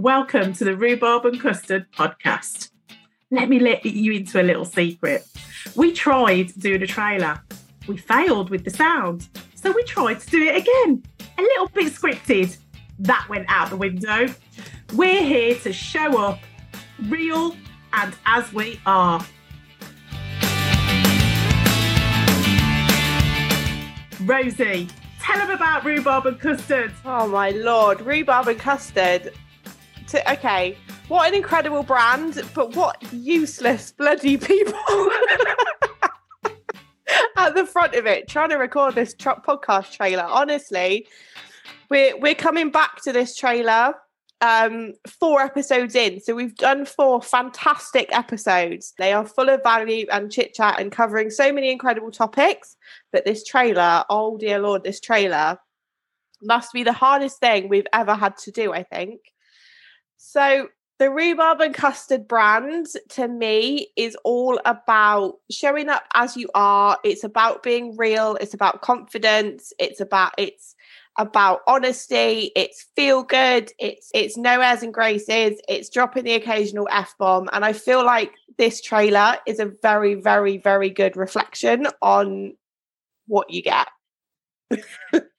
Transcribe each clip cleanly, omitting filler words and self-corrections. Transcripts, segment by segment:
Welcome to the Rhubarb and Custard podcast. Let me let you into a little secret. We tried doing a trailer. We failed with the sound. So we tried to do it again. A little bit scripted. That went out the window. We're here to show up real and as we are. Rosie, tell them about Rhubarb and Custard. Oh my Lord, Rhubarb and Custard. Okay, what an incredible brand, but what useless bloody people at the front of it trying to record this podcast trailer. Honestly, we're coming back to this trailer 4 episodes in. So we've done 4 fantastic episodes. They are full of value and chit chat and covering so many incredible topics. But this trailer, oh dear Lord, this trailer must be the hardest thing we've ever had to do, I think. So the Rhubarb and Custard brand to me is all about showing up as you are. It's about being real. It's about confidence. It's about honesty, it's feel good, it's no airs and graces, it's dropping the occasional F-bomb. And I feel like this trailer is a very, very, very good reflection on what you get.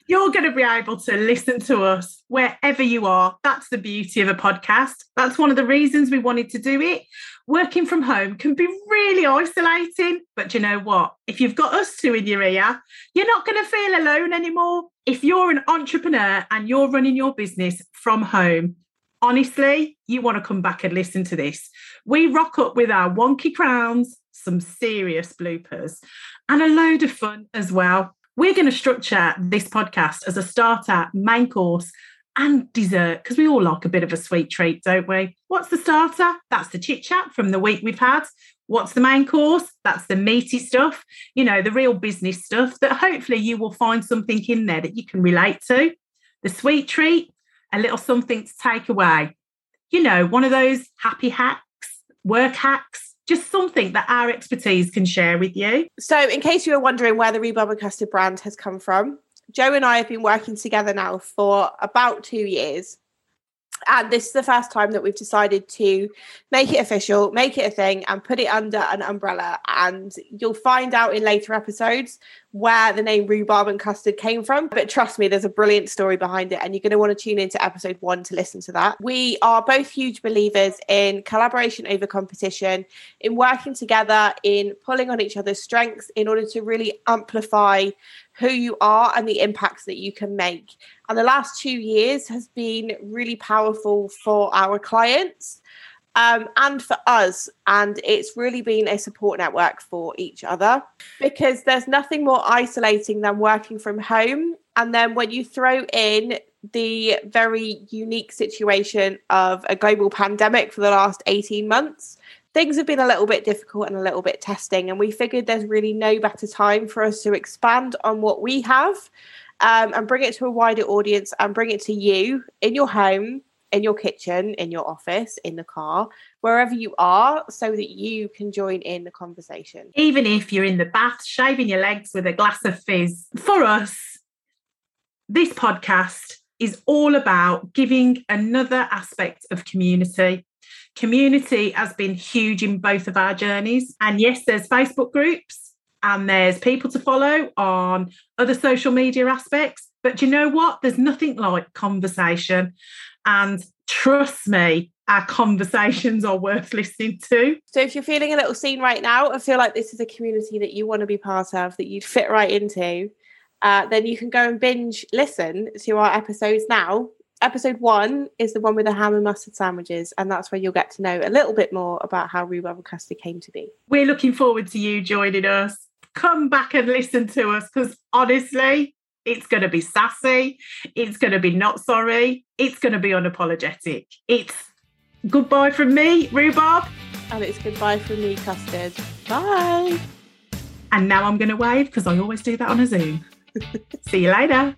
You're going to be able to listen to us wherever you are. That's the beauty of a podcast. That's one of the reasons we wanted to do it. Working from home can be really isolating, but you know what? If you've got us two in your ear, you're not going to feel alone anymore. If you're an entrepreneur and you're running your business from home, honestly, you want to come back and listen to this. We rock up with our wonky crowns, some serious bloopers, and a load of fun as well. We're going to structure this podcast as a starter, main course and dessert because we all like a bit of a sweet treat, don't we? What's the starter? That's the chit-chat from the week we've had. What's the main course? That's the meaty stuff, you know, the real business stuff that hopefully you will find something in there that you can relate to. The sweet treat, a little something to take away. You know, one of those happy hacks, work hacks. Just something that our expertise can share with you. So in case you were wondering where the Rhubarb and Custard brand has come from, Joe and I have been working together now for about 2 years. And this is the first time that we've decided to make it official, make it a thing and put it under an umbrella. And you'll find out in later episodes where the name Rhubarb and Custard came from. But trust me, there's a brilliant story behind it. And you're going to want to tune into episode 1 to listen to that. We are both huge believers in collaboration over competition, in working together, in pulling on each other's strengths in order to really amplify who you are and the impacts that you can make. And the last 2 years has been really powerful for our clients and for us. And it's really been a support network for each other because there's nothing more isolating than working from home. And then when you throw in the very unique situation of a global pandemic for the last 18 months, things have been a little bit difficult and a little bit testing, and we figured there's really no better time for us to expand on what we have and bring it to a wider audience and bring it to you in your home, in your kitchen, in your office, in the car, wherever you are, so that you can join in the conversation. Even if you're in the bath, shaving your legs with a glass of fizz. For us, this podcast is all about giving another aspect of community. Community has been huge in both of our journeys. And yes, there's Facebook groups and there's people to follow on other social media aspects. But you know what? There's nothing like conversation. And trust me, our conversations are worth listening to. So if you're feeling a little seen right now, I feel like this is a community that you want to be part of, that you'd fit right into, then you can go and binge listen to our episodes now. Episode 1 is the one with the ham and mustard sandwiches, and that's where you'll get to know a little bit more about how Rhubarb and Custard came to be. We're looking forward to you joining us. Come back and listen to us because honestly, it's going to be sassy. It's going to be not sorry. It's going to be unapologetic. It's goodbye from me, Rhubarb. And it's goodbye from me, Custard. Bye. And now I'm going to wave because I always do that on a Zoom. See you later.